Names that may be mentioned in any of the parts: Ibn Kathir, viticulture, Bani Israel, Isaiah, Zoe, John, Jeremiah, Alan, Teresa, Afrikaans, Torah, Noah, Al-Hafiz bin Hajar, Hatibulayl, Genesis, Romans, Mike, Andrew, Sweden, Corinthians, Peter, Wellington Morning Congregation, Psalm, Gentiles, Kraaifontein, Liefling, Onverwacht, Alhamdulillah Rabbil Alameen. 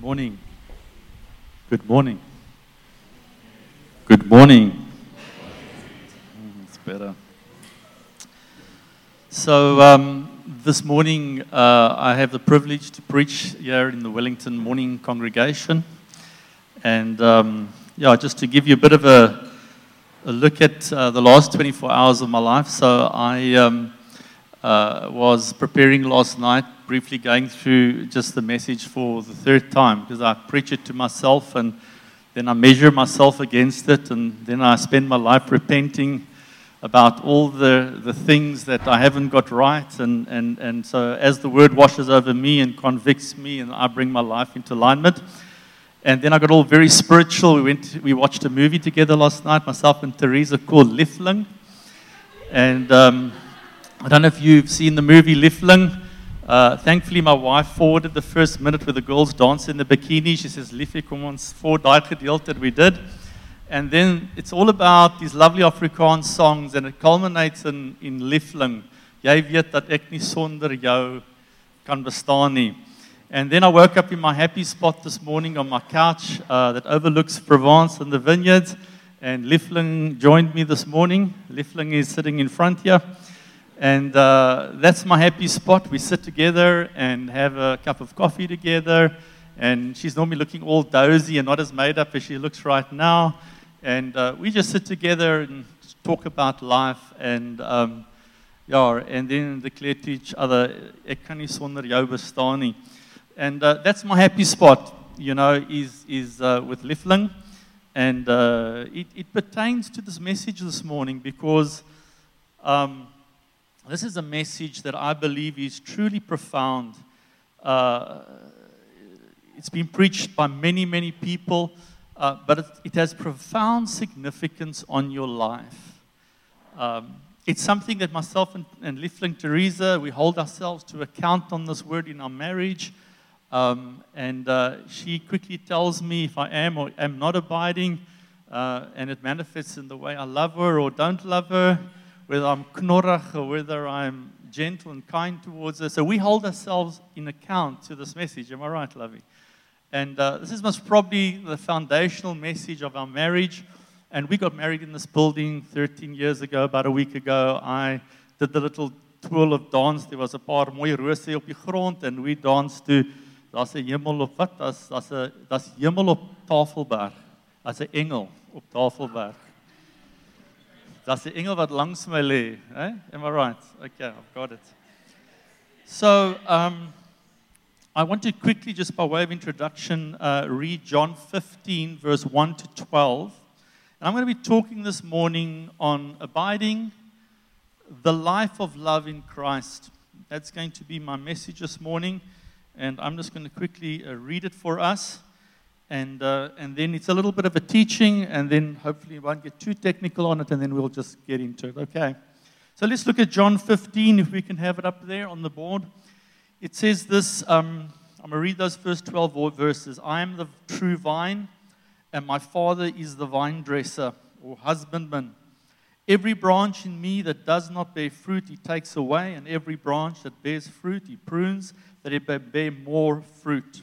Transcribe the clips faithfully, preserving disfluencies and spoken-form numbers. Good morning. Good morning. Good morning. It's better. So um, this morning uh, I have the privilege to preach here in the Wellington Morning Congregation. And um, yeah, just to give you a bit of a, a look at uh, the last twenty-four hours of my life. So I um, uh, was preparing last night, briefly going through just the message for the third time, because I preach it to myself and then I measure myself against it, and then I spend my life repenting about all the, the things that I haven't got right, and, and, and so as the word washes over me and convicts me, and I bring my life into alignment. And then I got all very spiritual. We went, to, we watched a movie together last night, myself and Teresa, called Liefling, and um, I don't know if you've seen the movie Liefling. Uh, thankfully, my wife forwarded the first minute with the girls dance in the bikini. She says, Liefie, kom ons voor daai gedeelte, we did. And then it's all about these lovely Afrikaans songs, and it culminates in, in Liefling. Jy weet dat ek nie sonder jou kan bestaan nie. And then I woke up in my happy spot this morning on my couch uh, that overlooks Provence and the vineyards. And Liefling joined me this morning. Liefling is sitting in front here. And uh, that's my happy spot. We sit together and have a cup of coffee together. And she's normally looking all dozy and not as made up as she looks right now. And uh, we just sit together and talk about life. And um, yeah, and then declare to each other, "Ek kan nie sonder jou bestaan nie." And uh, that's my happy spot, you know, is is uh, with Liefling. And uh, it, it pertains to this message this morning because... Um, This is a message that I believe is truly profound. Uh, it's been preached by many, many people, uh, but it, it has profound significance on your life. Um, it's something that myself and, and Liefling Teresa, we hold ourselves to account on this word in our marriage. Um, and uh, she quickly tells me if I am or am not abiding, uh, and it manifests in the way I love her or don't love her, whether I'm knorrig or whether I'm gentle and kind towards her. So we hold ourselves in account to this message. Am I right, lovey? And uh, this is most probably the foundational message of our marriage. And we got married in this building thirteen years ago, about a week ago. I did the little twirl of dance. There was a paar mooie rose op die grond, and we danced to Das Hemel op wat? Das Das Hemel op Tafelberg. Das Engel op Tafelberg. That's the Engel wat langs my lê. Eh? Am I right? Okay, I've got it. So, um, I want to quickly, just by way of introduction, uh, read John fifteen, verse one to twelve. And I'm going to be talking this morning on abiding, the life of love in Christ. That's going to be my message this morning. And I'm just going to quickly uh, read it for us. And uh, and then it's a little bit of a teaching, and then hopefully we won't get too technical on it, and then we'll just get into it. Okay. So let's look at John fifteen, if we can have it up there on the board. It says this, um, I'm going to read those first twelve verses. I am the true vine, and my Father is the vine dresser, or husbandman. Every branch in me that does not bear fruit, he takes away, and every branch that bears fruit, he prunes, that it may bear more fruit.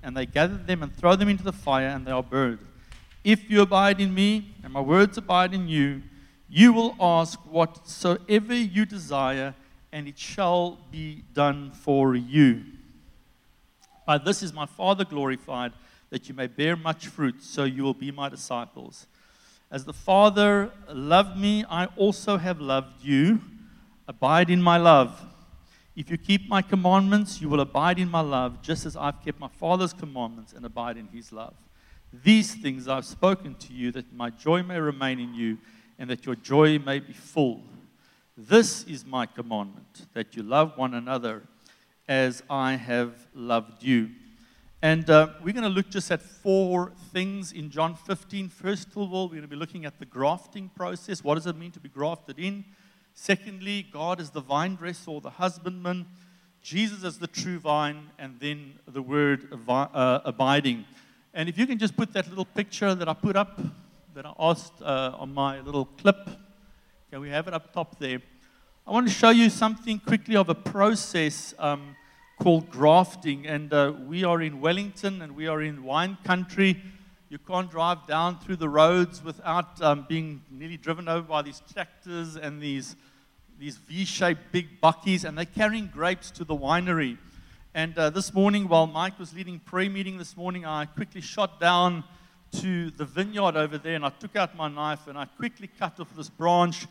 And they gather them and throw them into the fire, and they are burned. If you abide in me, and my words abide in you, you will ask whatsoever you desire, and it shall be done for you. By this is my Father glorified, that you may bear much fruit, so you will be my disciples. As the Father loved me, I also have loved you. Abide in my love. If you keep my commandments, you will abide in my love, just as I've kept my Father's commandments and abide in his love. These things I've spoken to you, that my joy may remain in you, and that your joy may be full. This is my commandment, that you love one another as I have loved you. And uh, we're going to look just at four things in John fifteen. First of all, we're going to be looking at the grafting process. What does it mean to be grafted in? Secondly, God is the vine dresser or the husbandman. Jesus is the true vine, and then the word avi- uh, abiding. And if you can just put that little picture that I put up, that I asked uh, on my little clip. Can we have it up top there? I want to show you something quickly of a process um, called grafting. And uh, we are in Wellington, and we are in wine country. You can't drive down through the roads without um, being nearly driven over by these tractors and these these V-shaped big buckies, and they're carrying grapes to the winery. And uh, this morning, while Mike was leading prayer meeting this morning, I quickly shot down to the vineyard over there, and I took out my knife, and I quickly cut off this branch.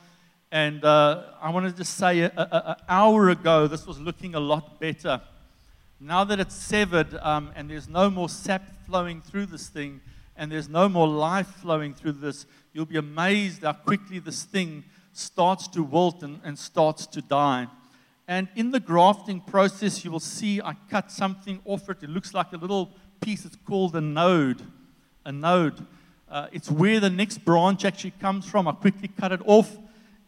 And uh, I wanted to say, an hour ago, this was looking a lot better. Now that it's severed, um, and there's no more sap flowing through this thing, and there's no more life flowing through this, you'll be amazed how quickly this thing starts to wilt and, and starts to die. And in the grafting process, you will see I cut something off it. It looks like a little piece. It's called a node. A node. Uh, it's where the next branch actually comes from. I quickly cut it off.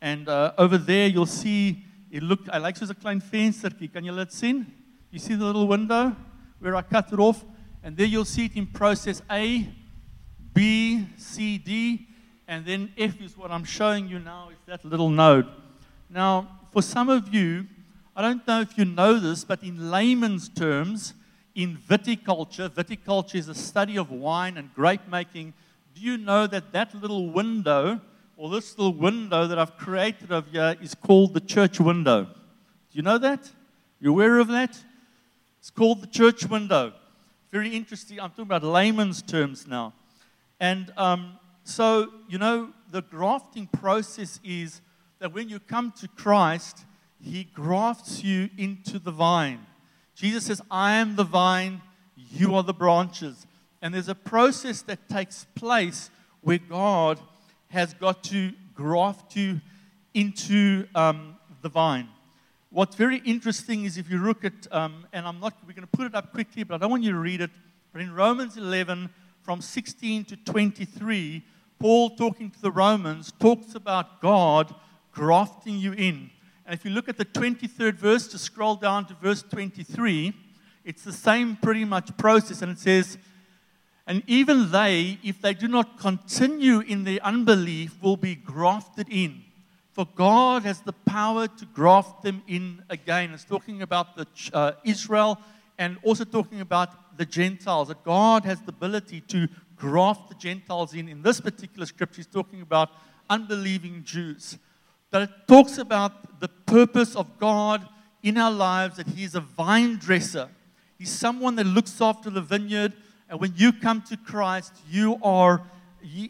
And uh, over there, you'll see, it looked, I like soos 'n klein venstertjie. Kan julle dit sien? You see the little window where I cut it off? And there you'll see it in process A, B, C, D, and then F is what I'm showing you now, is that little node. Now, for some of you, I don't know if you know this, but in layman's terms, in viticulture, viticulture is the study of wine and grape making. Do you know that that little window, or this little window that I've created over here, is called the church window? Do you know that? You aware of that? It's called the church window. Very interesting. I'm talking about layman's terms now. And um, so, you know, the grafting process is that when you come to Christ, He grafts you into the vine. Jesus says, I am the vine, you are the branches. And there's a process that takes place where God has got to graft you into um, the vine. What's very interesting is if you look at, um, and I'm not, we're going to put it up quickly, but I don't want you to read it, but in Romans eleven, from sixteen to twenty-three, Paul, talking to the Romans, talks about God grafting you in. And if you look at the twenty-third verse, to scroll down to verse twenty-three, it's the same pretty much process, and it says, and even they, if they do not continue in their unbelief, will be grafted in. For God has the power to graft them in again. It's talking about the uh, Israel, and also talking about the Gentiles. That God has the ability to graft the Gentiles in. In this particular scripture, he's talking about unbelieving Jews. But it talks about the purpose of God in our lives, that He is a vine dresser. He's someone that looks after the vineyard. And when you come to Christ, you are,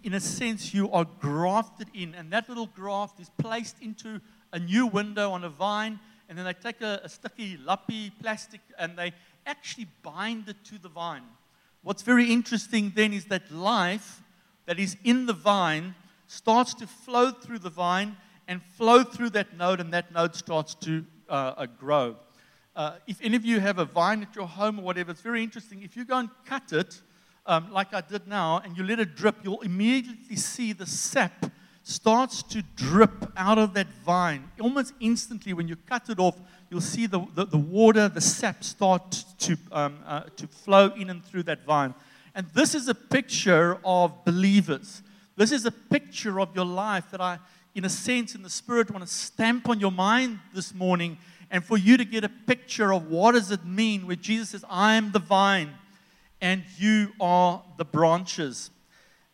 in a sense, you are grafted in. And that little graft is placed into a new window on a vine. And then they take a, a sticky, lappy plastic, and they actually bind it to the vine. What's very interesting then is that life that is in the vine starts to flow through the vine and flow through that node, and that node starts to uh, uh, grow. Uh, if any of you have a vine at your home or whatever, it's very interesting. If you go and cut it, um, like I did now, and you let it drip, you'll immediately see the sap starts to drip out of that vine. Almost instantly, when you cut it off, you'll see the, the, the water, the sap start to, um, uh, to flow in and through that vine. And this is a picture of believers. This is a picture of your life that I, in a sense, in the Spirit, want to stamp on your mind this morning, and for you to get a picture of what does it mean where Jesus says, I am the vine and you are the branches.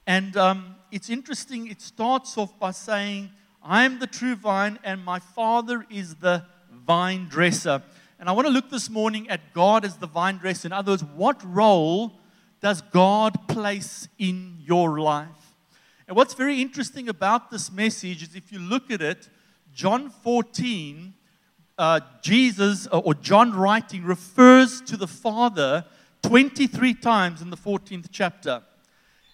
And um, it's interesting, it starts off by saying, I am the true vine and my Father is the vine dresser. And I want to look this morning at God as the vine dresser. In other words, what role does God place in your life? And what's very interesting about this message is if you look at it, John fourteen Uh, Jesus, or John writing, refers to the Father twenty-three times in the fourteenth chapter.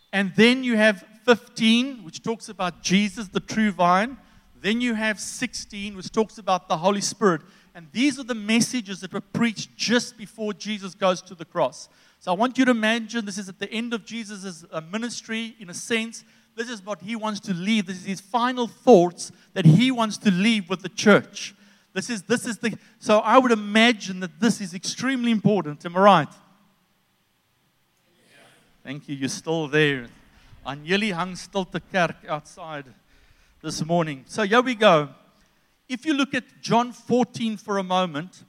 And then you have fifteen, which talks about Jesus, the true vine. Then you have sixteen, which talks about the Holy Spirit. And these are the messages that were preached just before Jesus goes to the cross. So I want you to imagine this is at the end of Jesus' ministry, in a sense. This is what he wants to leave. This is his final thoughts that he wants to leave with the church. This is this is the so I would imagine that this is extremely important. Am I right? Yeah. Thank you. You're still there. Aan jullie hang stilte kerk outside this morning. So here we go. If you look at John fourteen for a moment,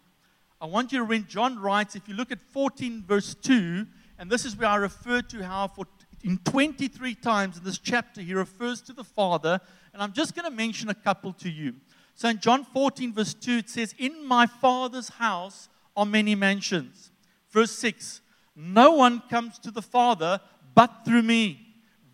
I want you to read. John writes, if you look at fourteen verse two, and this is where I refer to how for in twenty-three times in this chapter he refers to the Father, and I'm just going to mention a couple to you. So in John fourteen verse two, it says, in my Father's house are many mansions. Verse six, no one comes to the Father but through me.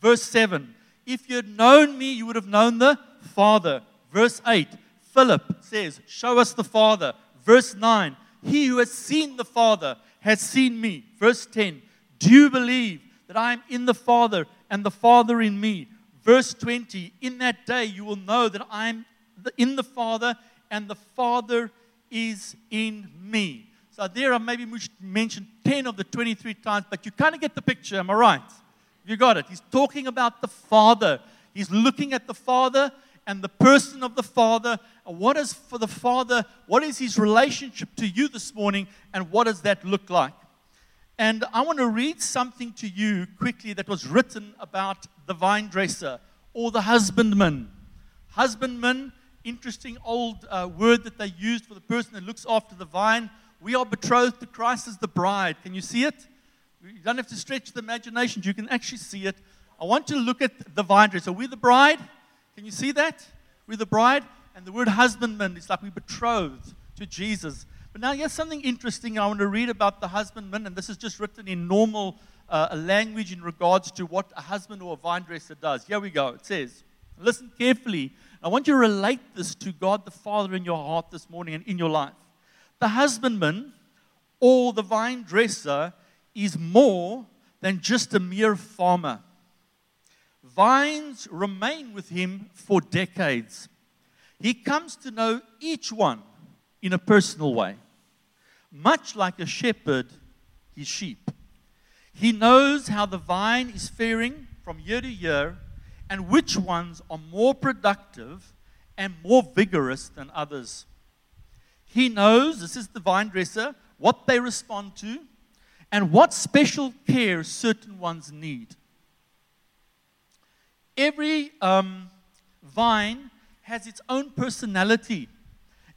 Verse seven, if you had known me, you would have known the Father. Verse eight, Philip says, show us the Father. Verse nine, he who has seen the Father has seen me. Verse ten, do you believe that I am in the Father and the Father in me? Verse twenty, in that day you will know that I am in the Father, and the Father is in me. So there I maybe mentioned ten of the twenty-three times, but you kind of get the picture, am I right? You got it. He's talking about the Father. He's looking at the Father and the person of the Father. And what is for the Father, what is his relationship to you this morning, and what does that look like? And I want to read something to you quickly that was written about the vine dresser or the husbandman. Husbandman, interesting old uh, word that they used for the person that looks after the vine. We are betrothed to Christ as the bride. Can you see it? You don't have to stretch the imagination. You can actually see it. I want to look at the vine dresser. We're the bride. Can you see that? We're the bride. And the word husbandman is like we're betrothed to Jesus. But now here's something interesting I want to read about the husbandman. And this is just written in normal uh, language in regards to what a husband or a vine dresser does. Here we go. It says, listen carefully. I want you to relate this to God the Father in your heart this morning and in your life. The husbandman or the vine dresser is more than just a mere farmer. Vines remain with him for decades. He comes to know each one in a personal way. Much like a shepherd, his sheep. He knows how the vine is faring from year to year, and which ones are more productive and more vigorous than others. He knows, this is the vine dresser, what they respond to and what special care certain ones need. Every um, vine has its own personality,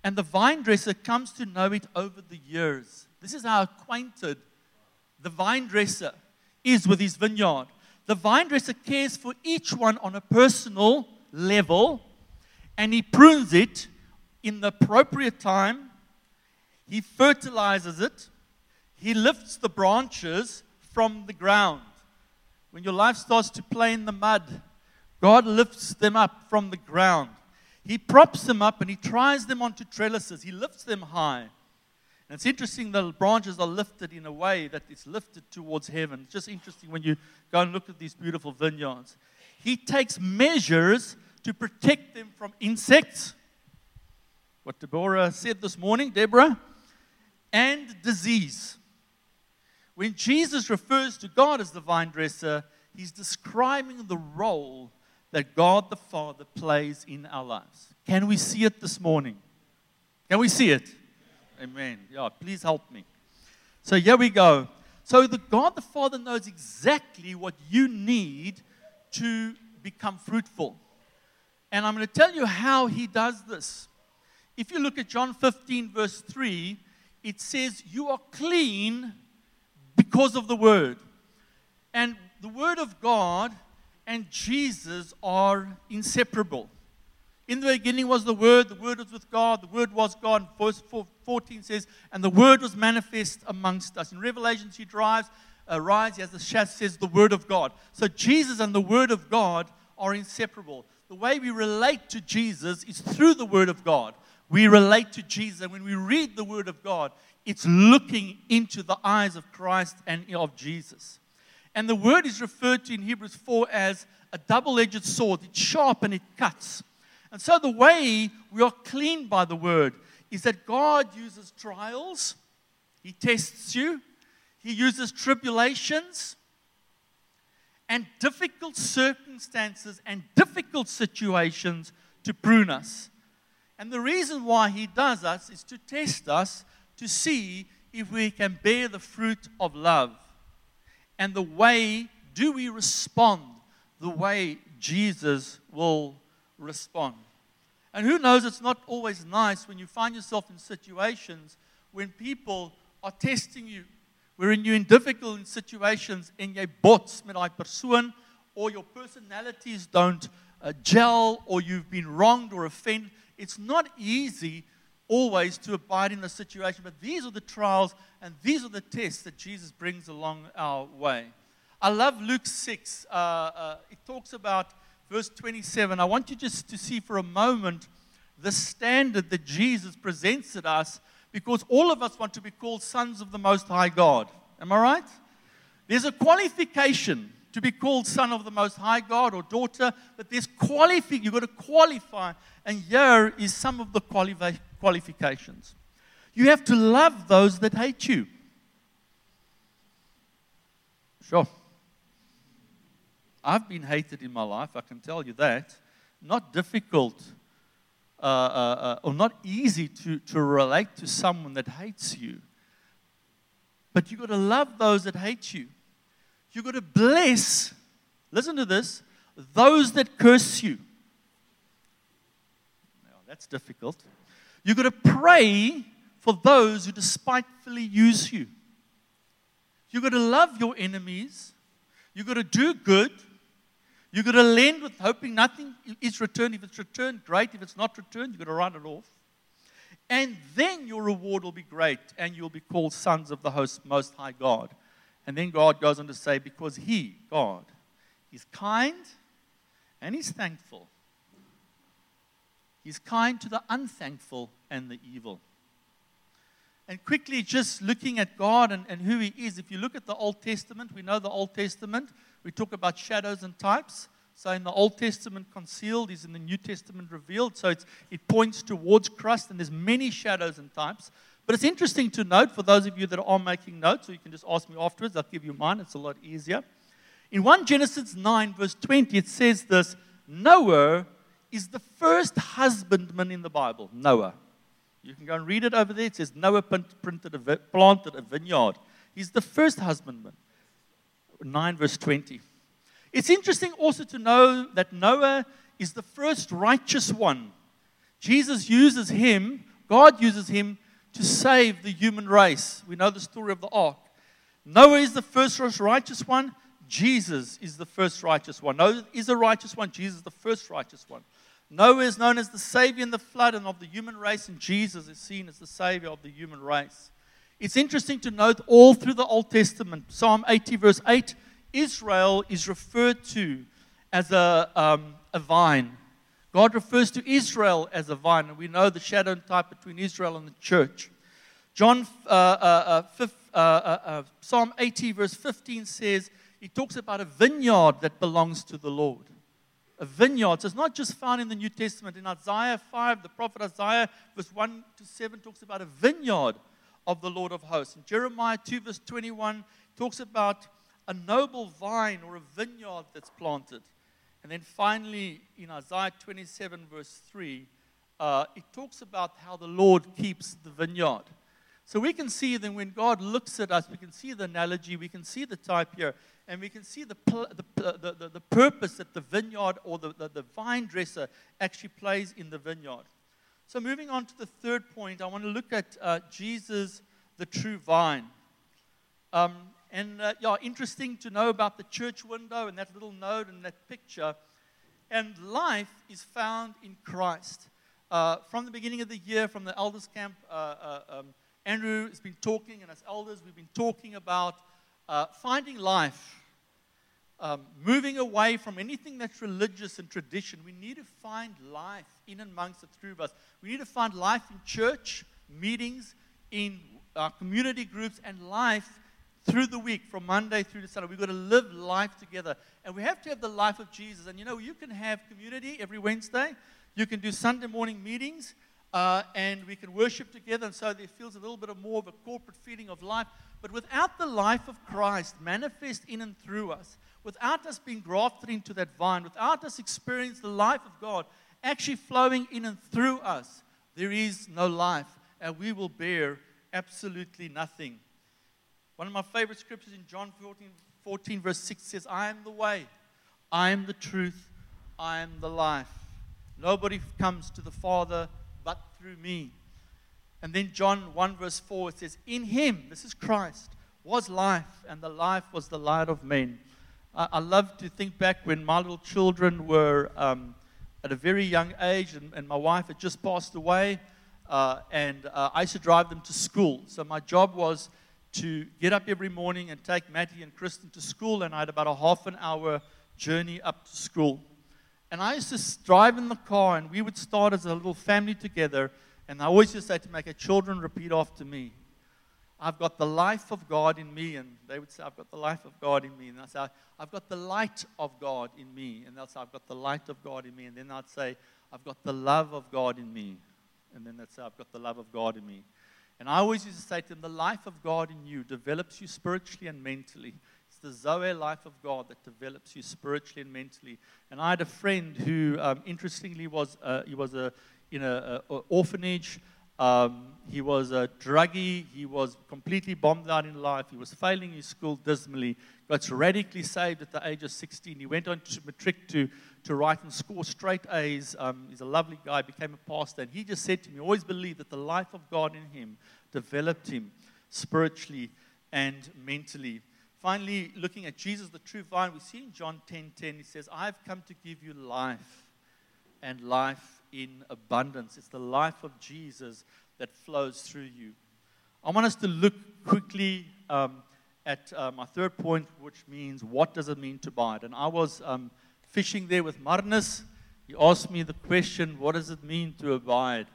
and the vine dresser comes to know it over the years. This is how acquainted the vine dresser is with his vineyard. The vine dresser cares for each one on a personal level, and he prunes it in the appropriate time. He fertilizes it. He lifts the branches from the ground. When your life starts to play in the mud, God lifts them up from the ground. He props them up and he tries them onto trellises. He lifts them high. And it's interesting that the branches are lifted in a way that it's lifted towards heaven. It's just interesting when you go and look at these beautiful vineyards. He takes measures to protect them from insects. What Deborah said this morning, Deborah, and disease. When Jesus refers to God as the vine dresser, he's describing the role that God the Father plays in our lives. Can we see it this morning? Can we see it? Amen. Yeah, please help me. So here we go. So the God the Father knows exactly what you need to become fruitful. And I'm going to tell you how he does this. If you look at John fifteen verse three, it says, you are clean because of the word. And the word of God and Jesus are inseparable. In the beginning was the Word, the Word was with God, the Word was God. And verse fourteen says, and the Word was manifest amongst us. In Revelations, he drives, uh, rides, as the shaft says, the Word of God. So Jesus and the Word of God are inseparable. The way we relate to Jesus is through the Word of God. We relate to Jesus. And when we read the Word of God, it's looking into the eyes of Christ and of Jesus. And the Word is referred to in Hebrews four as a double-edged sword. It's sharp and it cuts. And so the way we are cleaned by the Word is that God uses trials. He tests you. He uses tribulations and difficult circumstances and difficult situations to prune us. And the reason why he does us is to test us to see if we can bear the fruit of love. And the way do we respond the way Jesus will respond. And who knows, it's not always nice when you find yourself in situations when people are testing you, wherein you're in difficult situations en jy bots met daai persoon, or your personalities don't uh, gel, or you've been wronged or offended. It's not easy always to abide in the situation, but these are the trials and these are the tests that Jesus brings along our way. I love Luke six. Uh, uh, it talks about verse twenty-seven. I want you just to see for a moment the standard that Jesus presents to us, because all of us want to be called sons of the Most High God. Am I right? There's a qualification to be called son of the Most High God or daughter, but there's qualifying. You've got to qualify, and here is some of the quali- qualifications. You have to love those that hate you. Sure. I've been hated in my life, I can tell you that. Not difficult uh, uh, uh, or not easy to, to relate to someone that hates you. But you've got to love those that hate you. You've got to bless, listen to this, those that curse you. Now, that's difficult. You've got to pray for those who despitefully use you. You've got to love your enemies. You've got to do good. You've got to lend with hoping nothing is returned. If it's returned, great. If it's not returned, you've got to write it off. And then your reward will be great, and you'll be called sons of the host, Most High God. And then God goes on to say, because He, God, is kind and He's thankful. He's kind to the unthankful and the evil. And quickly, just looking at God and, and who He is, if you look at the Old Testament, we know the Old Testament, we talk about shadows and types. So in the Old Testament concealed is in the New Testament revealed. So it's, it points towards Christ, and there's many shadows and types. But it's interesting to note, for those of you that are making notes, or you can just ask me afterwards, I'll give you mine, it's a lot easier. In First Genesis nine, verse twenty, it says this: Noah is the first husbandman in the Bible, Noah. You can go and read it over there. It says, Noah planted a, planted a vineyard. He's the first husbandman. nine verse twenty. It's interesting also to know that Noah is the first righteous one. Jesus uses him, God uses him to save the human race. We know the story of the ark. Noah is the first righteous one. Jesus is the first righteous one. Noah is a righteous one. Jesus is the first righteous one. Noah is known as the savior in the flood and of the human race, and Jesus is seen as the savior of the human race. It's interesting to note all through the Old Testament, Psalm eighty, verse eight, Israel is referred to as a, um, a vine. God refers to Israel as a vine, and we know the shadow and type between Israel and the church. John, uh, uh, uh, uh, uh, Psalm eighty, verse fifteen says, he talks about a vineyard that belongs to the Lord. A vineyard. So it's not just found in the New Testament. In Isaiah five, the prophet Isaiah, verse one to seven, talks about a vineyard of the Lord of hosts. In Jeremiah two, verse twenty-one, talks about a noble vine or a vineyard that's planted. And then finally, in Isaiah twenty-seven, verse three, uh, it talks about how the Lord keeps the vineyard. So we can see that when God looks at us, we can see the analogy, we can see the type here, and we can see the pl- the, pl- the, the, the purpose that the vineyard or the, the, the vine dresser actually plays in the vineyard. So moving on to the third point, I want to look at uh, Jesus, the true vine. Um, and uh, yeah, interesting to know about the church window and that little node and that picture. And life is found in Christ. Uh, from the beginning of the year, from the elders camp, uh, uh, um, Andrew has been talking, and as elders, we've been talking about uh, finding life, um, moving away from anything that's religious and tradition. We need to find life in and amongst the three of us. We need to find life in church meetings, in our community groups, and life through the week, from Monday through to Sunday. We've got to live life together, and we have to have the life of Jesus. And you know, you can have community every Wednesday. You can do Sunday morning meetings. Uh, and we can worship together, and so there feels a little bit of more of a corporate feeling of life. But without the life of Christ manifest in and through us, without us being grafted into that vine, without us experiencing the life of God actually flowing in and through us, there is no life, and we will bear absolutely nothing. One of my favorite scriptures in John fourteen, fourteen verse six says, I am the way, I am the truth, I am the life. Nobody comes to the Father but through me. And then John one verse four, it says, in him, this is Christ, was life, and the life was the light of men. I, I love to think back when my little children were um, at a very young age, and, and my wife had just passed away, uh, and uh, I used to drive them to school. So my job was to get up every morning and take Matty and Kristen to school, and I had about a half an hour journey up to school. And I used to drive in the car, and we would start as a little family together, and I always just say to my children, repeat after me. I've got the life of God in me. And they would say, I've got the life of God in me. And I'd say, I've got the light of God in me. And they'll say, I've got the light of God in me. And then I'd say, I've got the love of God in me. And then they'd say, I've got the love of God in me. And I always used to say to them, the life of God in you develops you spiritually and mentally. It's the Zoe life of God that develops you spiritually and mentally. And I had a friend who, um, interestingly, was uh, he was a in an orphanage. Um, he was a druggie. He was completely bombed out in life. He was failing his school dismally. Got radically saved at the age of sixteen. He went on to matric to, to write and score straight A's. Um, he's a lovely guy, became a pastor. And he just said to me, always believed that the life of God in him developed him spiritually and mentally. Finally, looking at Jesus, the true vine, we see in John ten ten, he says, I've come to give you life, and life in abundance. It's the life of Jesus that flows through you. I want us to look quickly um, at uh, my third point, which means, what does it mean to abide? And I was um, fishing there with Marnus. He asked me the question, what does it mean to abide?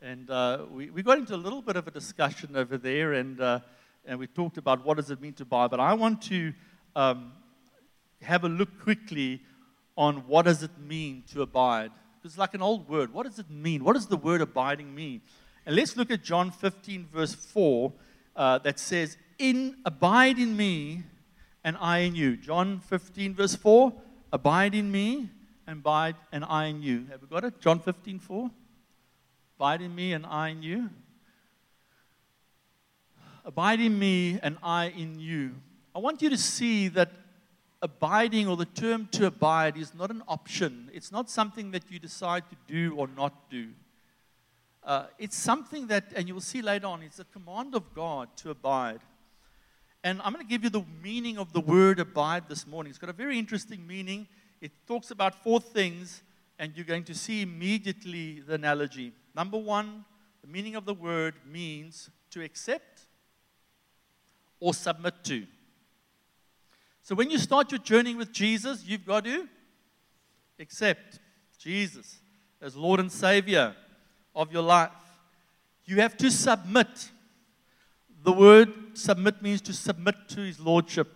And uh, we, we got into a little bit of a discussion over there, and uh, and we talked about what does it mean to abide. But I want to um, have a look quickly on what does it mean to abide. It's like an old word. What does it mean? What does the word abiding mean? And let's look at John fifteen, verse four, uh, that says, "In abide in me, and I in you." John fifteen, verse four, abide in me, and abide, and I in you. Have we got it? John fifteen, four, abide in me, and I in you. Abide in me, and I in you. I want you to see that abiding, or the term to abide, is not an option. It's not something that you decide to do or not do. Uh, it's something that, and you'll see later on, it's a command of God to abide. And I'm going to give you the meaning of the word abide this morning. It's got a very interesting meaning. It talks about four things, and you're going to see immediately the analogy. Number one, the meaning of the word means to accept or submit to. So when you start your journey with Jesus, you've got to accept Jesus as Lord and Savior of your life. You have to submit. The word submit means to submit to His Lordship.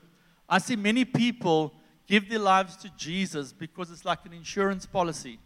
I see many people give their lives to Jesus because it's like an insurance policy.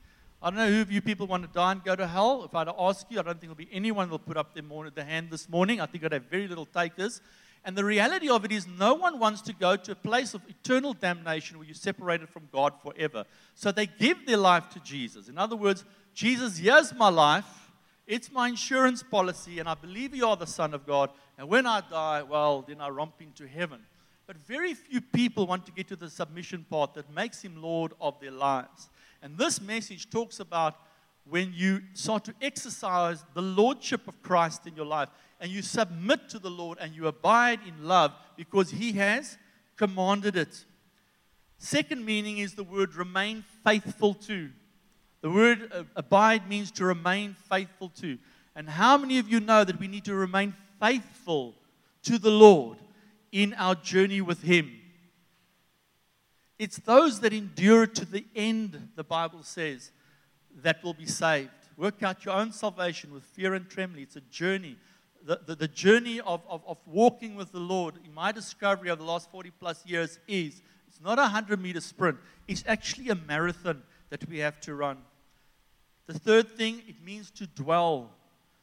I don't know who of you people want to die and go to hell. If I had to ask you, I don't think there'll be anyone that'll put up their, morning, their hand this morning. I think I'd have very little takers. And the reality of it is, no one wants to go to a place of eternal damnation where you're separated from God forever. So they give their life to Jesus. In other words, Jesus, here's my life. It's my insurance policy, and I believe you are the Son of God. And when I die, well, then I romp into heaven. But very few people want to get to the submission part that makes Him Lord of their lives. And this message talks about when you start to exercise the Lordship of Christ in your life, and you submit to the Lord, and you abide in love because He has commanded it. Second meaning is the word remain faithful to. The word uh, abide means to remain faithful to. And how many of you know that we need to remain faithful to the Lord in our journey with Him? It's those that endure to the end, the Bible says, that will be saved. Work out your own salvation with fear and trembling. It's a journey. The, the, the journey of, of, of walking with the Lord, in my discovery over the last forty plus years, is it's not a hundred meter sprint. It's actually a marathon that we have to run. The third thing, it means to dwell.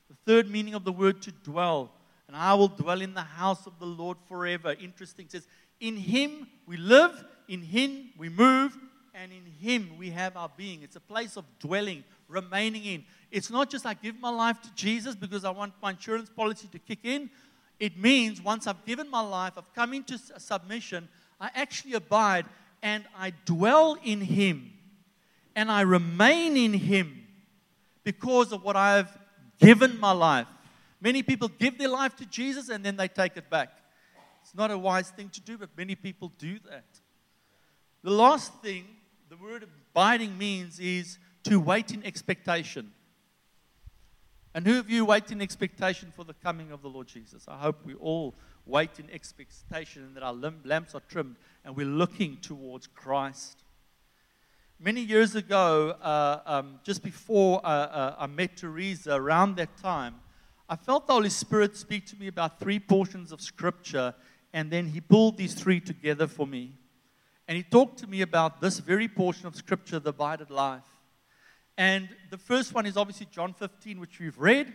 The third meaning of the word to dwell and I will dwell in the house of the Lord forever. Interesting. It says, in Him we live, in Him we move, and in Him we have our being. It's a place of dwelling, remaining in. It's not just I give my life to Jesus because I want my insurance policy to kick in. It means once I've given my life, I've come into submission, I actually abide and I dwell in Him and I remain in Him because of what I've given my life. Many people give their life to Jesus and then they take it back. It's not a wise thing to do, but many people do that. The last thing the word abiding means is to wait in expectation. And who of you wait in expectation for the coming of the Lord Jesus? I hope we all wait in expectation and that our lamps are trimmed and we're looking towards Christ. Many years ago, uh, um, just before uh, uh, I met Teresa, around that time, I felt the Holy Spirit speak to me about three portions of Scripture, and then He pulled these three together for me. And He talked to me about this very portion of Scripture, the abided life. And the first one is obviously John fifteen, which we've read.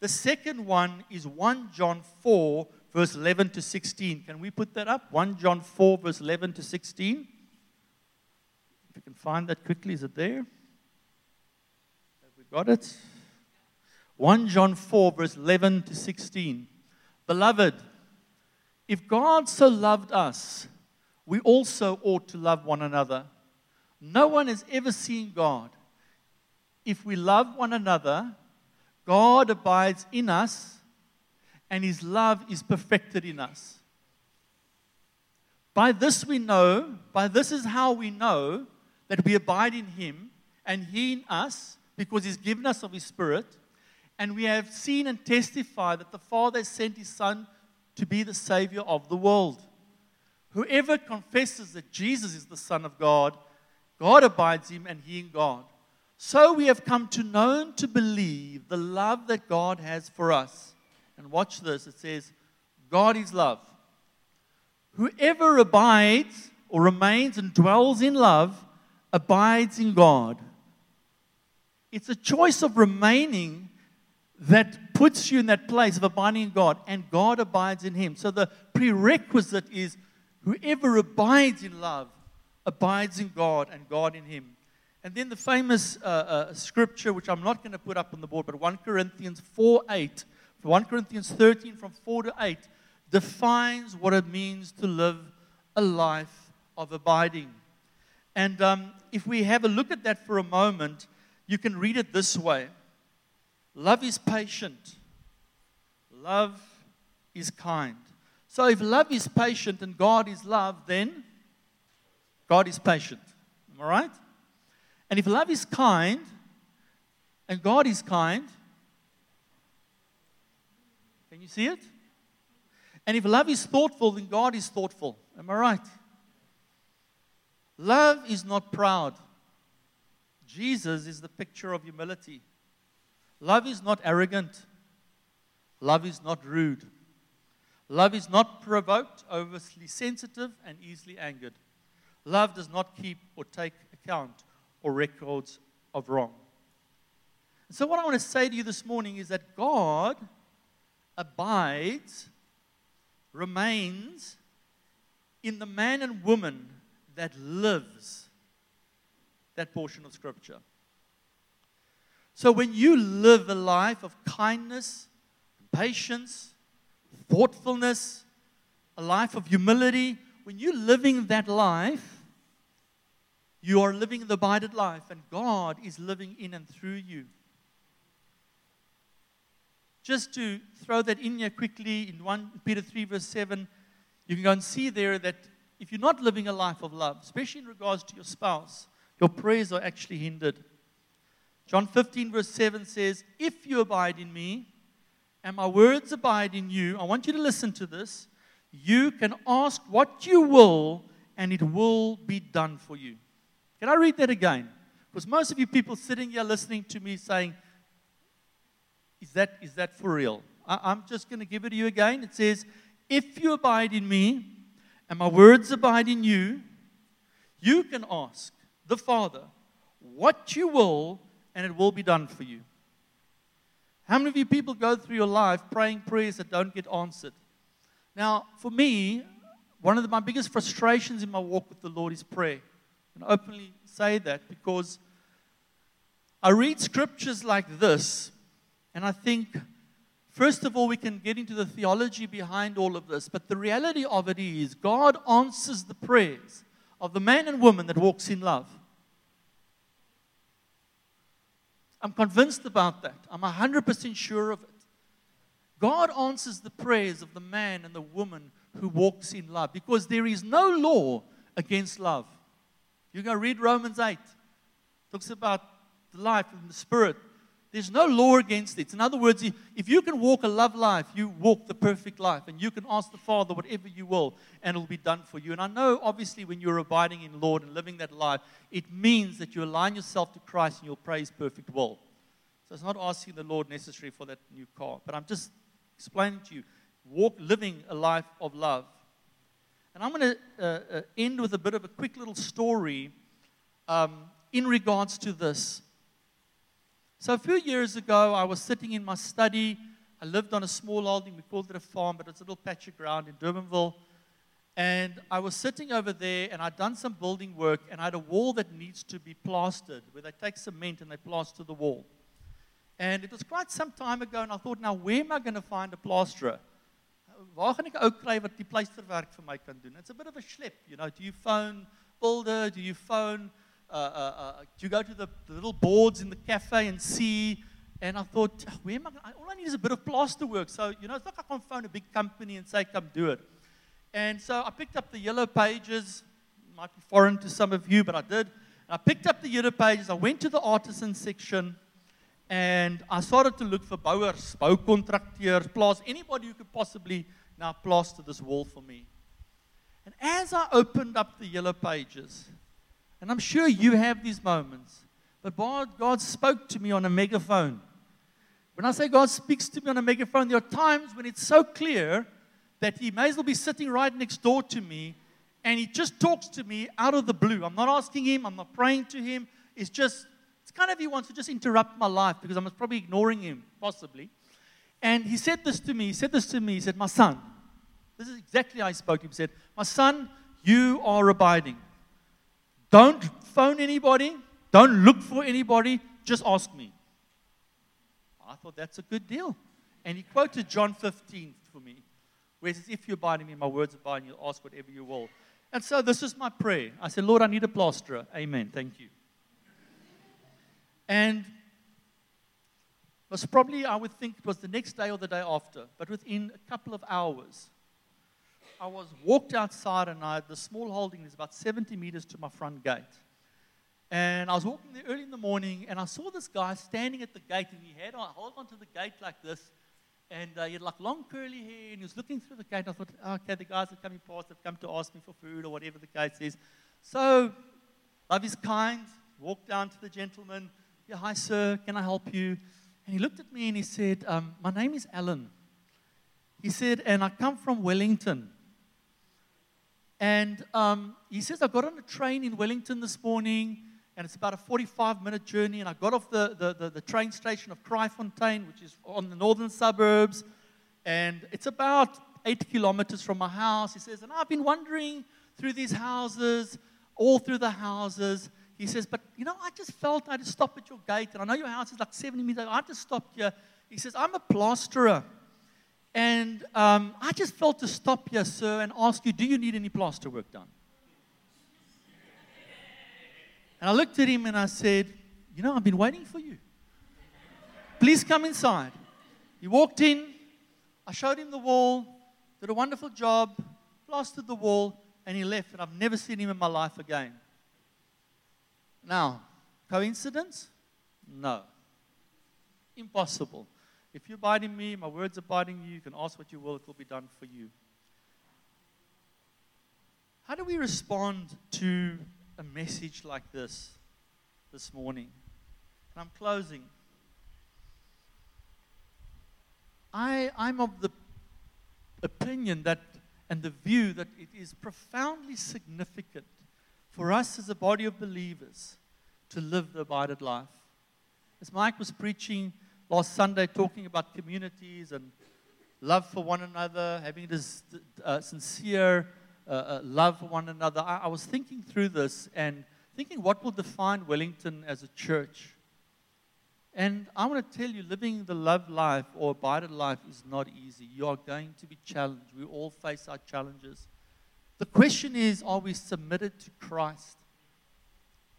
The second one is First John four, verse eleven to sixteen. Can we put that up? First John four, verse eleven to sixteen. If you can find that quickly, is it there? Have we got it? First John four, verse eleven to sixteen. Beloved, if God so loved us, we also ought to love one another. No one has ever seen God. If we love one another, God abides in us, and His love is perfected in us. By this we know, by this is how we know that we abide in Him, and He in us, because He's given us of His Spirit, and we have seen and testified that the Father sent His Son to be the Savior of the world. Whoever confesses that Jesus is the Son of God, God abides Him, and He in God. So we have come to know and to believe the love that God has for us. And watch this, it says, God is love. Whoever abides or remains and dwells in love, abides in God. It's a choice of remaining that puts you in that place of abiding in God, and God abides in Him. So the prerequisite is whoever abides in love, abides in God and God in Him. And then the famous uh, uh, scripture, which I'm not going to put up on the board, but First Corinthians four eight, First Corinthians thirteen from four to eight, defines what it means to live a life of abiding. And um, if we have a look at that for a moment, you can read it this way. Love is patient. Love is kind. So if love is patient and God is love, then God is patient. Am I right? And if love is kind, and God is kind, can you see it? And if love is thoughtful, then God is thoughtful. Am I right? Love is not proud. Jesus is the picture of humility. Love is not arrogant. Love is not rude. Love is not provoked, overly sensitive, and easily angered. Love does not keep or take account or records of wrong. And so what I want to say to you this morning is that God abides, remains in the man and woman that lives that portion of Scripture. So when you live a life of kindness, patience, thoughtfulness, a life of humility, when you're living that life, you are living the abided life, and God is living in and through you. Just to throw that in here quickly, in First Peter three, verse seven, you can go and see there that if you're not living a life of love, especially in regards to your spouse, your prayers are actually hindered. John fifteen, verse seven says, if you abide in me, and my words abide in you, I want you to listen to this, you can ask what you will, and it will be done for you. Can I read that again? Because most of you people sitting here listening to me saying, is that is that for real? I, I'm just going to give it to you again. It says, if you abide in me and my words abide in you, you can ask the Father what you will and it will be done for you. How many of you people go through your life praying prayers that don't get answered? Now, for me, one of the, my biggest frustrations in my walk with the Lord is prayer. And I openly say that because I read scriptures like this, and I think, first of all, we can get into the theology behind all of this, but the reality of it is God answers the prayers of the man and woman that walks in love. I'm convinced about that. I'm one hundred percent sure of it. God answers the prayers of the man and the woman who walks in love because there is no law against love. You go read Romans eight. It talks about the life and the spirit. There's no law against it. In other words, if you can walk a love life, you walk the perfect life, and you can ask the Father whatever you will, and it'll be done for you. And I know, obviously, when you're abiding in Lord and living that life, it means that you align yourself to Christ and you'll pray His perfect will. So it's not asking the Lord necessarily for that new car, but I'm just explaining to you, walk, living a life of love. And I'm going to uh, uh, end with a bit of a quick little story um, in regards to this. So a few years ago, I was sitting in my study. I lived on a small holding. We called it a farm, but it's a little patch of ground in Durbanville. And I was sitting over there, and I'd done some building work, and I had a wall that needs to be plastered, where they take cement and they plaster the wall. And it was quite some time ago, and I thought, now, where am I going to find a plasterer? Waar gaan ek 'n ou kry wat die pleisterwerk vir my kan doen? It's a bit of a schlep, you know. Do you phone builder? Do you phone... Uh, uh, uh, you go to the, the little boards in the cafe and see, and I thought, where am I going? All I need is a bit of plaster work. So, you know, it's like I can't phone a big company and say, come do it. And so I picked up the yellow pages. It might be foreign to some of you, but I did. And I picked up the yellow pages. I went to the artisan section, and I started to look for bouwers, bouwcontracteurs, plaster, anybody who could possibly now plaster this wall for me. And as I opened up the yellow pages, and I'm sure you have these moments, but God spoke to me on a megaphone. When I say God speaks to me on a megaphone, there are times when it's so clear that He may as well be sitting right next door to me, and He just talks to me out of the blue. I'm not asking Him. I'm not praying to Him. It's just, it's kind of He wants to just interrupt my life because I'm probably ignoring Him, possibly. And He said this to me. He said this to me. He said, my son, this is exactly how He spoke to him. He said, my son, you are abiding. Don't phone anybody. Don't look for anybody. Just ask me. I thought that's a good deal. And he quoted John fifteen for me, where it says, if you abide in me, my words abide in you, you'll ask whatever you will. And so this is my prayer. I said, Lord, I need a plasterer. Amen. Thank you. And it was probably, I would think it was the next day or the day after, but within a couple of hours, I was walked outside, and I had the small holding is about seventy meters to my front gate. And I was walking there early in the morning, and I saw this guy standing at the gate, and he had a hold onto the gate like this, and uh, he had like long curly hair, and he was looking through the gate. And I thought, oh, okay, the guys are coming past, they've come to ask me for food or whatever the case is. So, love is kind, walked down to the gentleman. Yeah, hi, sir, can I help you? And he looked at me, and he said, um, my name is Alan. He said, and I come from Wellington. And um, he says, I got on a train in Wellington this morning, and it's about a forty-five minute journey, and I got off the, the, the, the train station of Kraaifontein, which is on the northern suburbs, and it's about eight kilometers from my house. He says, and I've been wandering through these houses, all through the houses. He says, but, you know, I just felt I had to stop at your gate, and I know your house is like seventy meters. I just stopped here. He says, I'm a plasterer. And um, I just felt to stop here, sir, and ask you, do you need any plaster work done? And I looked at him and I said, you know, I've been waiting for you. Please come inside. He walked in. I showed him the wall, did a wonderful job, plastered the wall, and he left. And I've never seen him in my life again. Now, coincidence? No. Impossible. If you abide in me, my words abide in you, you can ask what you will, it will be done for you. How do we respond to a message like this, this morning? And I'm closing. I, I'm of the opinion that, and the view that it is profoundly significant for us as a body of believers to live the abided life. As Mike was preaching last Sunday talking about communities and love for one another, having this uh, sincere uh, uh, love for one another, I, I was thinking through this and thinking what will define Wellington as a church. And I want to tell you, living the love life or abided life is not easy. You are going to be challenged. We all face our challenges. The question is, are we submitted to Christ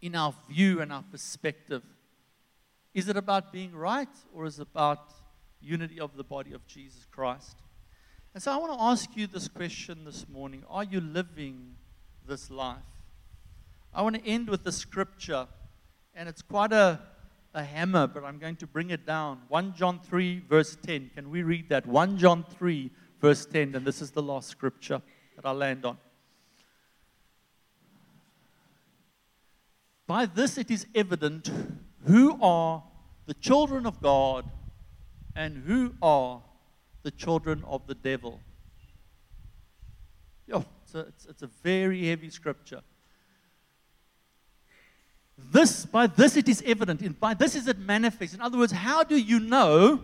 in our view and our perspective? Is it about being right, or is it about unity of the body of Jesus Christ? And so I want to ask you this question this morning. Are you living this life? I want to end with the scripture, and it's quite a a hammer, but I'm going to bring it down. First John three, verse ten. Can we read that? First John three, verse ten, and this is the last scripture that I'll land on. By this it is evident who are the children of God and who are the children of the devil. Oh, it's, a, it's, it's a very heavy scripture. This, by this it is evident, and by this is it manifest. In other words, how do you know?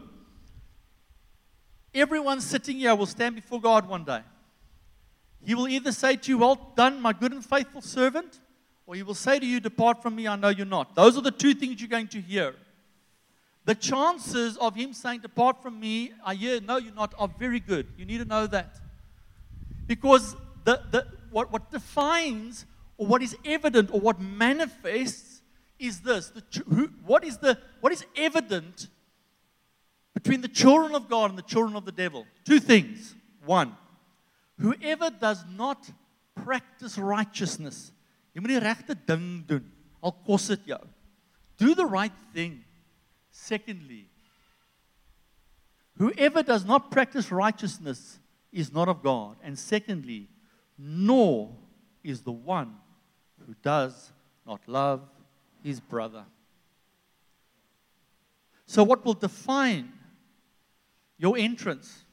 Everyone sitting here will stand before God one day. He will either say to you, well done, my good and faithful servant, or he will say to you, depart from me, I know you not. Those are the two things you're going to hear. The chances of him saying, depart from me, I hear, no, you're not, are very good. You need to know that. Because the, the what, what defines, or what is evident, or what manifests, is this. The, who, what, is the, what is evident between the children of God and the children of the devil? Two things. One, whoever does not practice righteousness, jy moet die regte ding doen, al kos dit jou. Do the right thing. Secondly, whoever does not practice righteousness is not of God. And secondly, nor is the one who does not love his brother. So what will define your entrance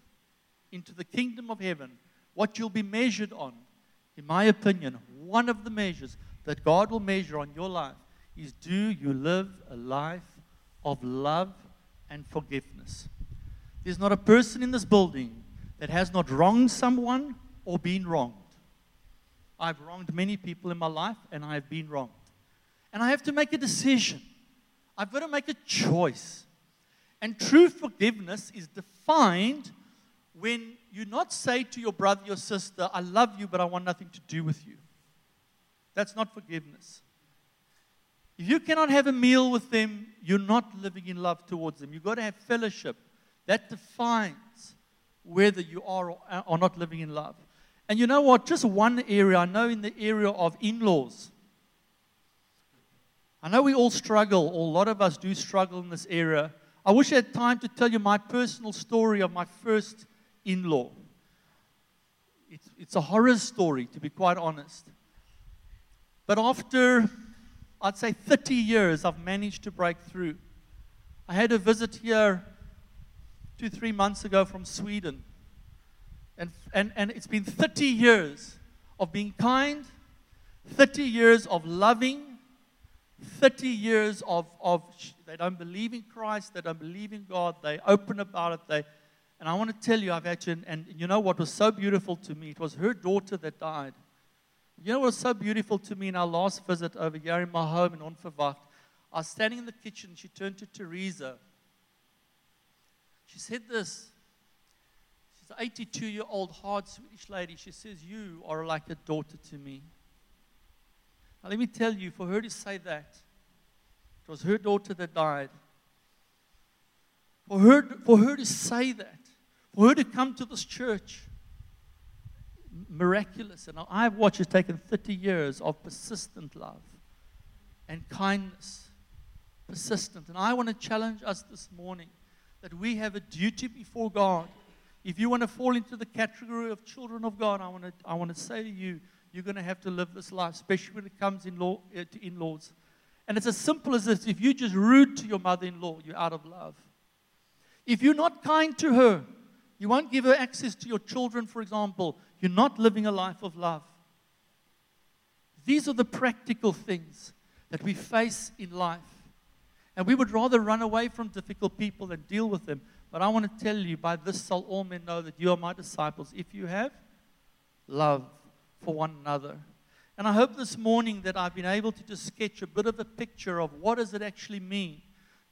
into the kingdom of heaven, what you'll be measured on, in my opinion, one of the measures that God will measure on your life is, do you live a life of love and forgiveness? There's not a person in this building that has not wronged someone or been wronged. I've wronged many people in my life, and I have been wronged. And I have to make a decision. I've got to make a choice. And true forgiveness is defined when you not say to your brother, your sister, I love you, but I want nothing to do with you. That's not forgiveness. If you cannot have a meal with them, you're not living in love towards them. You've got to have fellowship. That defines whether you are or are not living in love. And you know what? Just one area, I know in the area of in-laws. I know we all struggle, or a lot of us do struggle in this area. I wish I had time to tell you my personal story of my first in-law. It's, it's a horror story, to be quite honest. But after, I'd say, thirty years, I've managed to break through. I had a visit here two, three months ago from Sweden. And, and and it's been thirty years of being kind, thirty years of loving, thirty years of, of they don't believe in Christ, they don't believe in God, they open about it. They, and I want to tell you, I've actually, and you know what was so beautiful to me? It was her daughter that died. You know what was so beautiful to me in our last visit over here in my home in Onverwacht? I was standing in the kitchen, she turned to Teresa. She said this. She's an eighty-two-year-old hard Swedish lady. She says, you are like a daughter to me. Now let me tell you, for her to say that, it was her daughter that died. For her, for her to say that, for her to come to this church, miraculous. And I've watched it, taken thirty years of persistent love and kindness, persistent. And I want to challenge us this morning that we have a duty before God. If you want to fall into the category of children of God, I want to I want to say to you, you're going to have to live this life, especially when it comes in law, uh, to in-laws. And it's as simple as this. If you're just rude to your mother-in-law, you're out of love. If you're not kind to her, you won't give her access to your children, for example, you're not living a life of love. These are the practical things that we face in life. And we would rather run away from difficult people than deal with them. But I want to tell you, by this shall all men know that you are my disciples, if you have love for one another. And I hope this morning that I've been able to just sketch a bit of a picture of what does it actually mean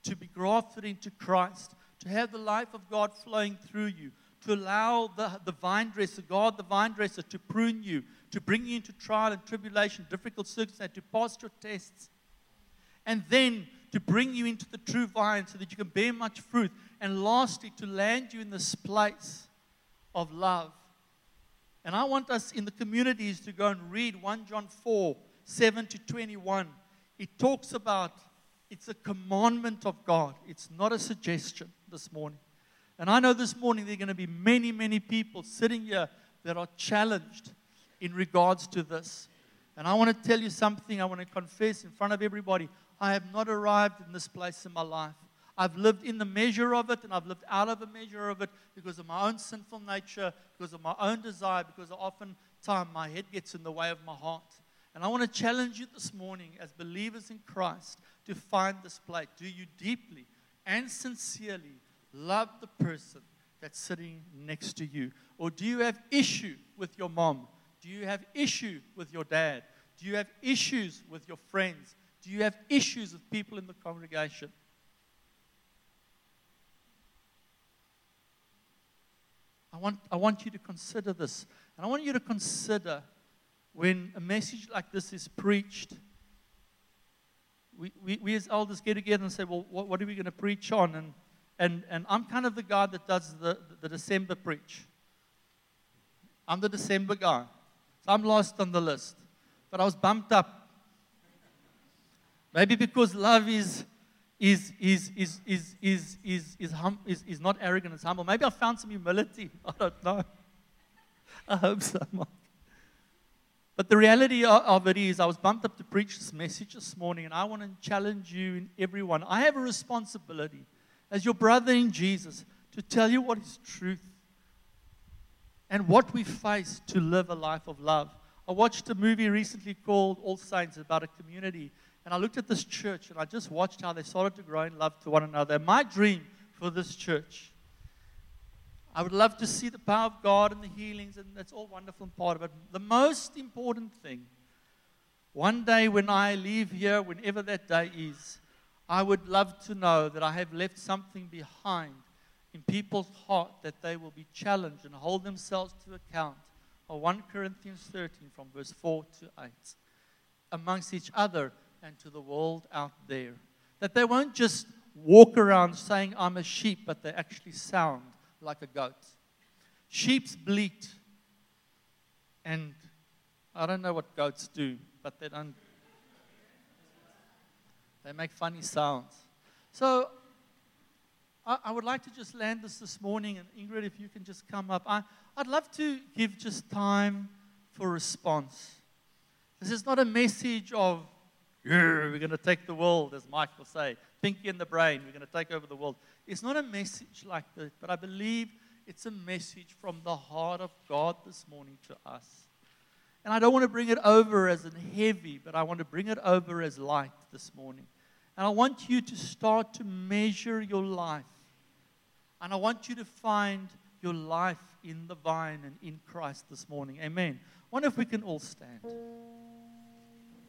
to be grafted into Christ, to have the life of God flowing through you, to allow the, the vine dresser, God the vine dresser, to prune you, to bring you into trial and tribulation, difficult circumstances, to pass your tests, and then to bring you into the true vine so that you can bear much fruit. And lastly, to land you in this place of love. And I want us in the communities to go and read First John four, seven to twenty-one. It talks about, it's a commandment of God. It's not a suggestion this morning. And I know this morning there are going to be many, many people sitting here that are challenged in regards to this. And I want to tell you something. I want to confess in front of everybody. I have not arrived in this place in my life. I've lived in the measure of it, and I've lived out of the measure of it because of my own sinful nature, because of my own desire, because oftentimes my head gets in the way of my heart. And I want to challenge you this morning as believers in Christ to find this place. Do you deeply and sincerely love the person that's sitting next to you? Or do you have issue with your mom? Do you have issue with your dad? Do you have issues with your friends? Do you have issues with people in the congregation? I want, I want you to consider this. And I want you to consider when a message like this is preached, we, we, we as elders get together and say, well, what, what are we going to preach on? And And and I'm kind of the guy that does the, the December preach. I'm the December guy. So I'm last on the list. But I was bumped up. Maybe because love is is is is is is is is, hum, is, is not arrogant, it's humble. Maybe I found some humility. I don't know. I hope so, Mike. But the reality of it is I was bumped up to preach this message this morning, and I want to challenge you and everyone. I have a responsibility as your brother in Jesus, to tell you what is truth and what we face to live a life of love. I watched a movie recently called All Saints about a community, and I looked at this church, and I just watched how they started to grow in love to one another. And my dream for this church, I would love to see the power of God and the healings, and that's all wonderful and part of it. The most important thing, one day when I leave here, whenever that day is, I would love to know that I have left something behind in people's heart that they will be challenged and hold themselves to account. Or First Corinthians thirteen from verse four to eight. Amongst each other and to the world out there. That they won't just walk around saying, I'm a sheep, but they actually sound like a goat. Sheeps bleat. And I don't know what goats do, but they don't. They make funny sounds. So I, I would like to just land this this morning. And Ingrid, if you can just come up. I, I'd love to give just time for response. This is not a message of, we're going to take the world, as Mike will say. Pinky in the brain, we're going to take over the world. It's not a message like that. But I believe it's a message from the heart of God this morning to us. And I don't want to bring it over as in heavy, but I want to bring it over as light this morning. And I want you to start to measure your life. And I want you to find your life in the vine and in Christ this morning. Amen. I wonder if we can all stand.